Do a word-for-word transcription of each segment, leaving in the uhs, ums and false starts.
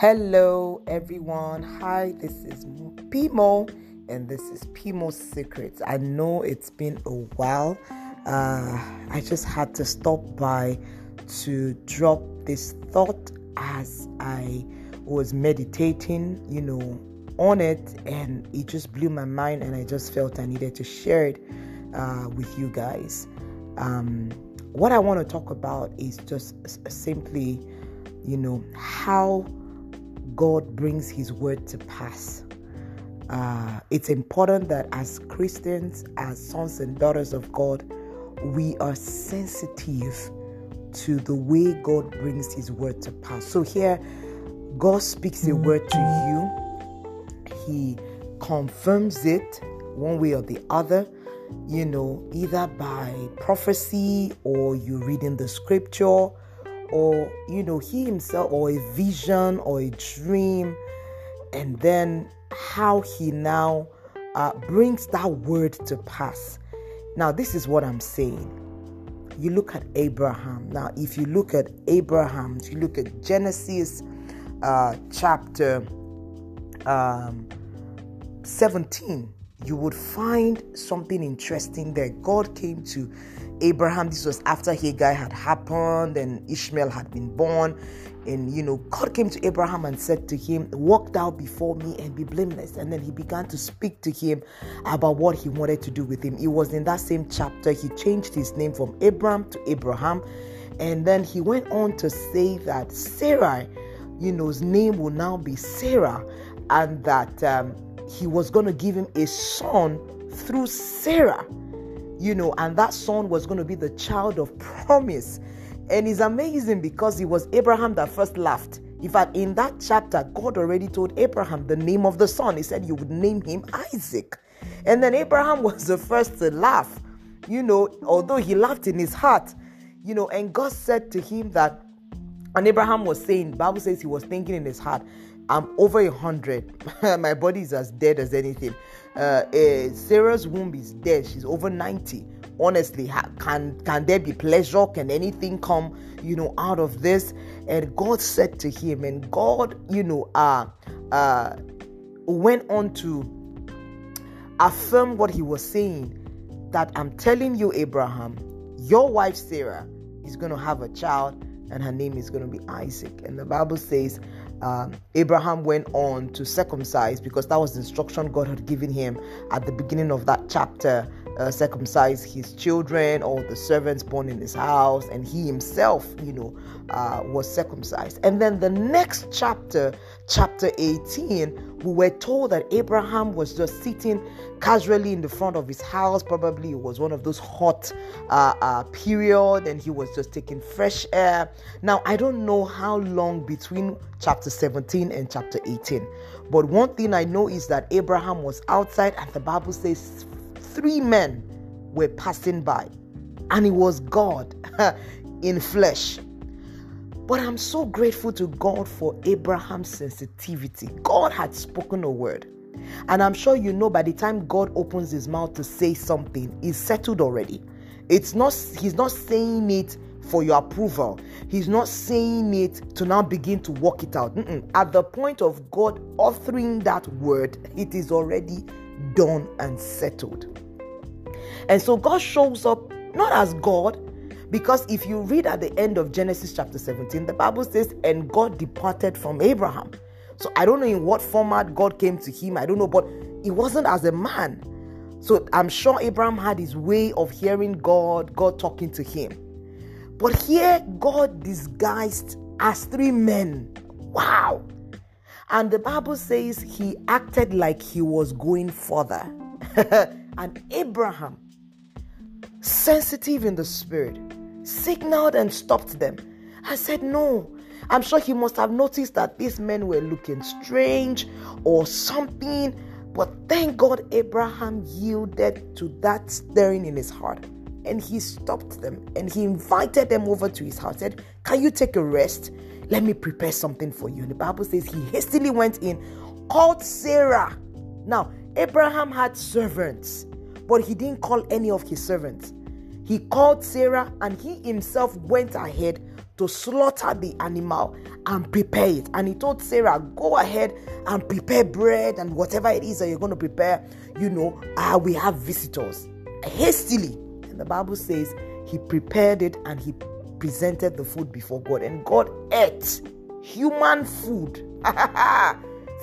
Hello everyone, hi, this is Pimo and this is Pimo's Secrets. I know it's been a while. Uh, I just had to stop by to drop this thought as I was meditating, you know, on it, and it just blew my mind and I just felt I needed to share it uh, with you guys. Um, what I want to talk about is just simply, you know, how God brings his word to pass. Uh, it's important that as Christians, as sons and daughters of God, we are sensitive to the way God brings his word to pass. So here, God speaks a word to you. He confirms it one way or the other, you know, either by prophecy or you reading the scripture, or, you know, he himself, or a vision or a dream, and then how he now uh, brings that word to pass. Now, this is what I'm saying. You look at Abraham. Now, if you look at Abraham, if you look at Genesis uh, chapter um, seventeen, you would find something interesting there. God came to Abraham. This was after Hagar had happened and Ishmael had been born. And, you know, God came to Abraham and said to him, walk thou before me and be blameless. And then he began to speak to him about what he wanted to do with him. It was in that same chapter. He changed his name from Abram to Abraham. And then he went on to say that Sarai, you know, his name will now be Sarah. And that um, he was going to give him a son through Sarah. You know, and that son was going to be the child of promise. And it's amazing because it was Abraham that first laughed. In fact, in that chapter, God already told Abraham the name of the son. He said you would name him Isaac. And then Abraham was the first to laugh, you know, although he laughed in his heart, you know, and God said to him that, and Abraham was saying, the Bible says he was thinking in his heart, I'm over a hundred. My body is as dead as anything. Uh, uh, Sarah's womb is dead. She's over ninety. Honestly, ha- can can there be pleasure? Can anything come, you know, out of this? And God said to him, and God, you know, uh, uh, went on to affirm what he was saying. That I'm telling you, Abraham, your wife Sarah is going to have a child, and her name is going to be Isaac. And the Bible says, Um, Abraham went on to circumcise, because that was the instruction God had given him at the beginning of that chapter. Uh, circumcise his children, all the servants born in his house, and he himself, you know, uh, was circumcised. And then the next chapter, chapter eighteen, we were told that Abraham was just sitting casually in the front of his house. Probably it was one of those hot uh, uh, period, and he was just taking fresh air. Now, I don't know how long between chapter seventeen and chapter eighteen, but one thing I know is that Abraham was outside, and the Bible says three men were passing by, and it was God in flesh. But I'm so grateful to God for Abraham's sensitivity. God had spoken a word. And I'm sure you know, by the time God opens his mouth to say something, it's settled already. It's not, he's not saying it for your approval. He's not saying it to now begin to work it out. Mm-mm. At the point of God authoring that word, it is already done and settled. And so God shows up not as God, because if you read at the end of Genesis chapter seventeen, the Bible says, and God departed from Abraham. So I don't know in what format God came to him. I don't know, but it wasn't as a man. So I'm sure Abraham had his way of hearing God, God talking to him. But here, God disguised as three men. Wow. And the Bible says he acted like he was going further. And Abraham, sensitive in the spirit, signaled and stopped them. I said, no. I'm sure he must have noticed that these men were looking strange or something. But thank God Abraham yielded to that stirring in his heart. And he stopped them. And he invited them over to his house. Said, can you take a rest? Let me prepare something for you. And the Bible says he hastily went in, called Sarah. Now, Abraham had servants, but he didn't call any of his servants. He called Sarah, and he himself went ahead to slaughter the animal and prepare it. And he told Sarah, go ahead and prepare bread and whatever it is that you're going to prepare. You know, uh, we have visitors. Hastily. And the Bible says he prepared it and he presented the food before God. And God ate human food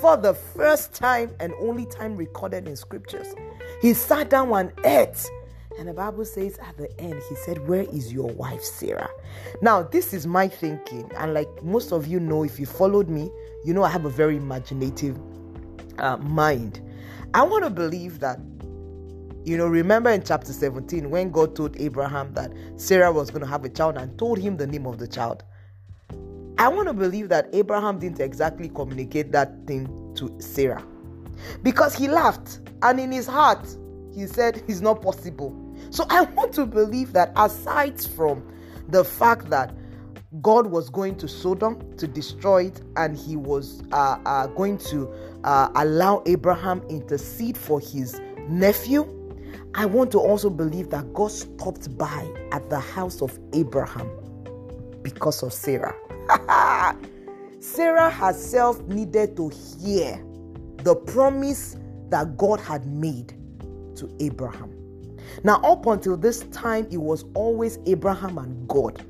for the first time and only time recorded in scriptures. He sat down and ate. And the Bible says at the end, he said, where is your wife, Sarah? Now, this is my thinking. And like most of you know, if you followed me, you know I have a very imaginative uh, mind. I want to believe that, you know, remember in chapter seventeen, when God told Abraham that Sarah was going to have a child and told him the name of the child. I want to believe that Abraham didn't exactly communicate that thing to Sarah. Because he laughed. And in his heart, he said, it's not possible. So I want to believe that aside from the fact that God was going to Sodom to destroy it, and he was uh, uh, going to uh, allow Abraham intercede for his nephew, I want to also believe that God stopped by at the house of Abraham because of Sarah. Sarah herself needed to hear the promise that God had made to Abraham. Now, up until this time, it was always Abraham and God.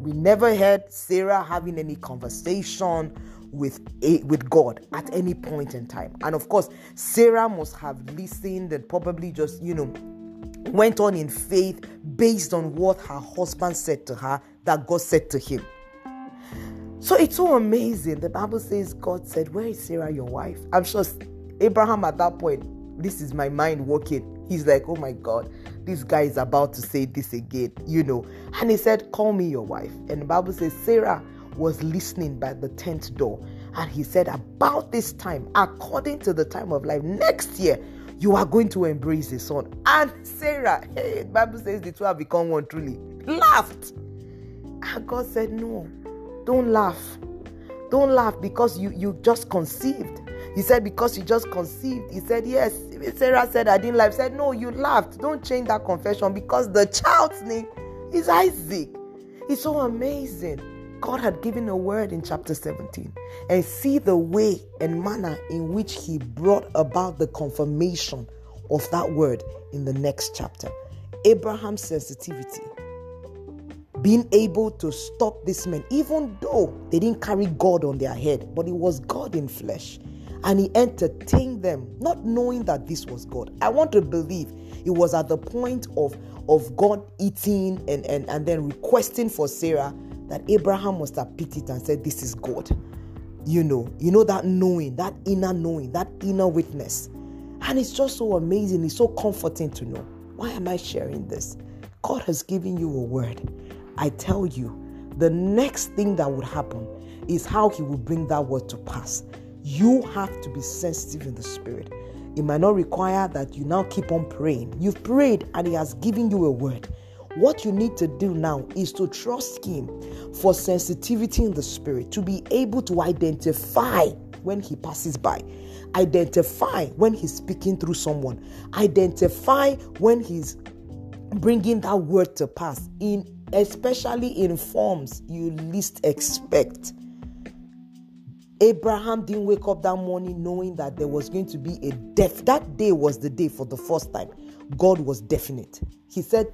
We never heard Sarah having any conversation with a, with God at any point in time. And of course, Sarah must have listened and probably just, you know, went on in faith based on what her husband said to her, that God said to him. So it's so amazing. The Bible says God said, where is Sarah, your wife? I'm sure Abraham at that point, this is my mind working. He's like, oh my God, this guy is about to say this again, you know. And he said, call me your wife. And the Bible says Sarah was listening by the tent door. And he said, about this time, according to the time of life, next year, you are going to embrace a son. And Sarah, hey, the Bible says the two have become one truly, laughed. And God said, no, don't laugh. Don't laugh because you, you just conceived. He said, because you just conceived. He said, yes. Sarah said, I didn't laugh. He said, no, you laughed. Don't change that confession because the child's name is Isaac. It's so amazing. God had given a word in chapter seventeen. And see the way and manner in which he brought about the confirmation of that word in the next chapter. Abraham's sensitivity. Being able to stop these men, even though they didn't carry God on their head, but it was God in flesh. And he entertained them, not knowing that this was God. I want to believe it was at the point of, of God eating and, and, and then requesting for Sarah that Abraham must have picked it and said, this is God. You know, you know that knowing, that inner knowing, that inner witness. And it's just so amazing. It's so comforting to know. Why am I sharing this? God has given you a word. I tell you, the next thing that would happen is how he will bring that word to pass. You have to be sensitive in the spirit. It might not require that you now keep on praying. You've prayed and he has given you a word. What you need to do now is to trust him for sensitivity in the spirit, to be able to identify when he passes by, identify when he's speaking through someone, identify when he's bringing that word to pass, in especially in forms you least expect. Abraham didn't wake up that morning knowing that there was going to be a death. That day was the day for the first time God was definite. He said,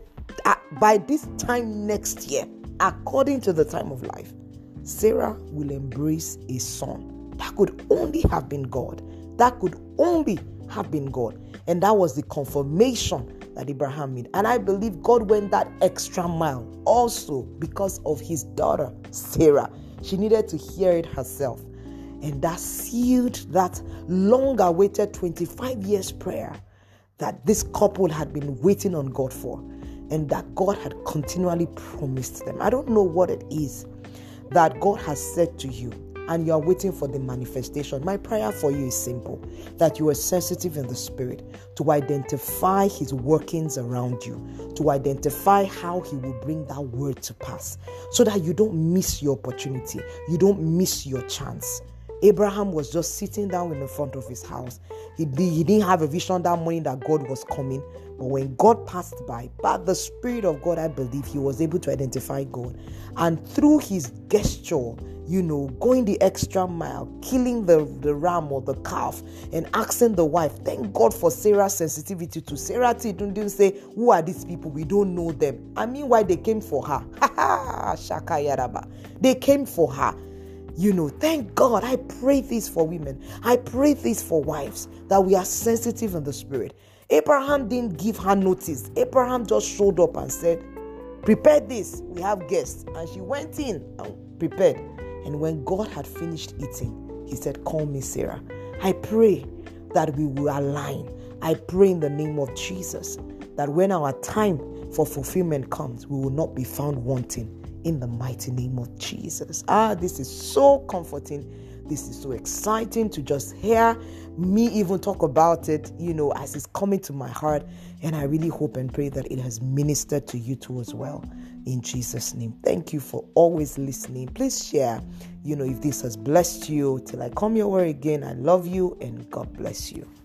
by this time next year, according to the time of life, Sarah will embrace a son. That could only have been God. That could only have been God. And that was the confirmation that Abraham made. And I believe God went that extra mile also because of his daughter, Sarah. She needed to hear it herself. And that sealed that long-awaited twenty-five years prayer that this couple had been waiting on God for, and that God had continually promised them. I don't know what it is that God has said to you, and you are waiting for the manifestation. My prayer for you is simple, that you are sensitive in the spirit to identify his workings around you, to identify how he will bring that word to pass, so that you don't miss your opportunity, you don't miss your chance. Abraham was just sitting down in the front of his house. He, he didn't have a vision that morning that God was coming, But when God passed by, by the Spirit of God, I believe he was able to identify God. And through his gesture, you know, going the extra mile, killing the, the ram or the calf and asking the wife, thank God for Sarah's sensitivity to Sarah. T didn't say, who are these people? We don't know them. I mean, why they came for her. Shaka yaraba. They came for her. You know, thank God. I pray this for women. I pray this for wives, that we are sensitive in the Spirit. Abraham didn't give her notice. Abraham just showed up and said, prepare this. We have guests. And she went in and prepared. And when God had finished eating, he said, call me Sarah. I pray that we will align. I pray in the name of Jesus that when our time for fulfillment comes, we will not be found wanting in the mighty name of Jesus. Ah, this is so comforting. This is so exciting to just hear me even talk about it, you know, as it's coming to my heart. And I really hope and pray that it has ministered to you too as well. In Jesus' name, thank you for always listening. Please share, you know, if this has blessed you. Till I come your way again, I love you and God bless you.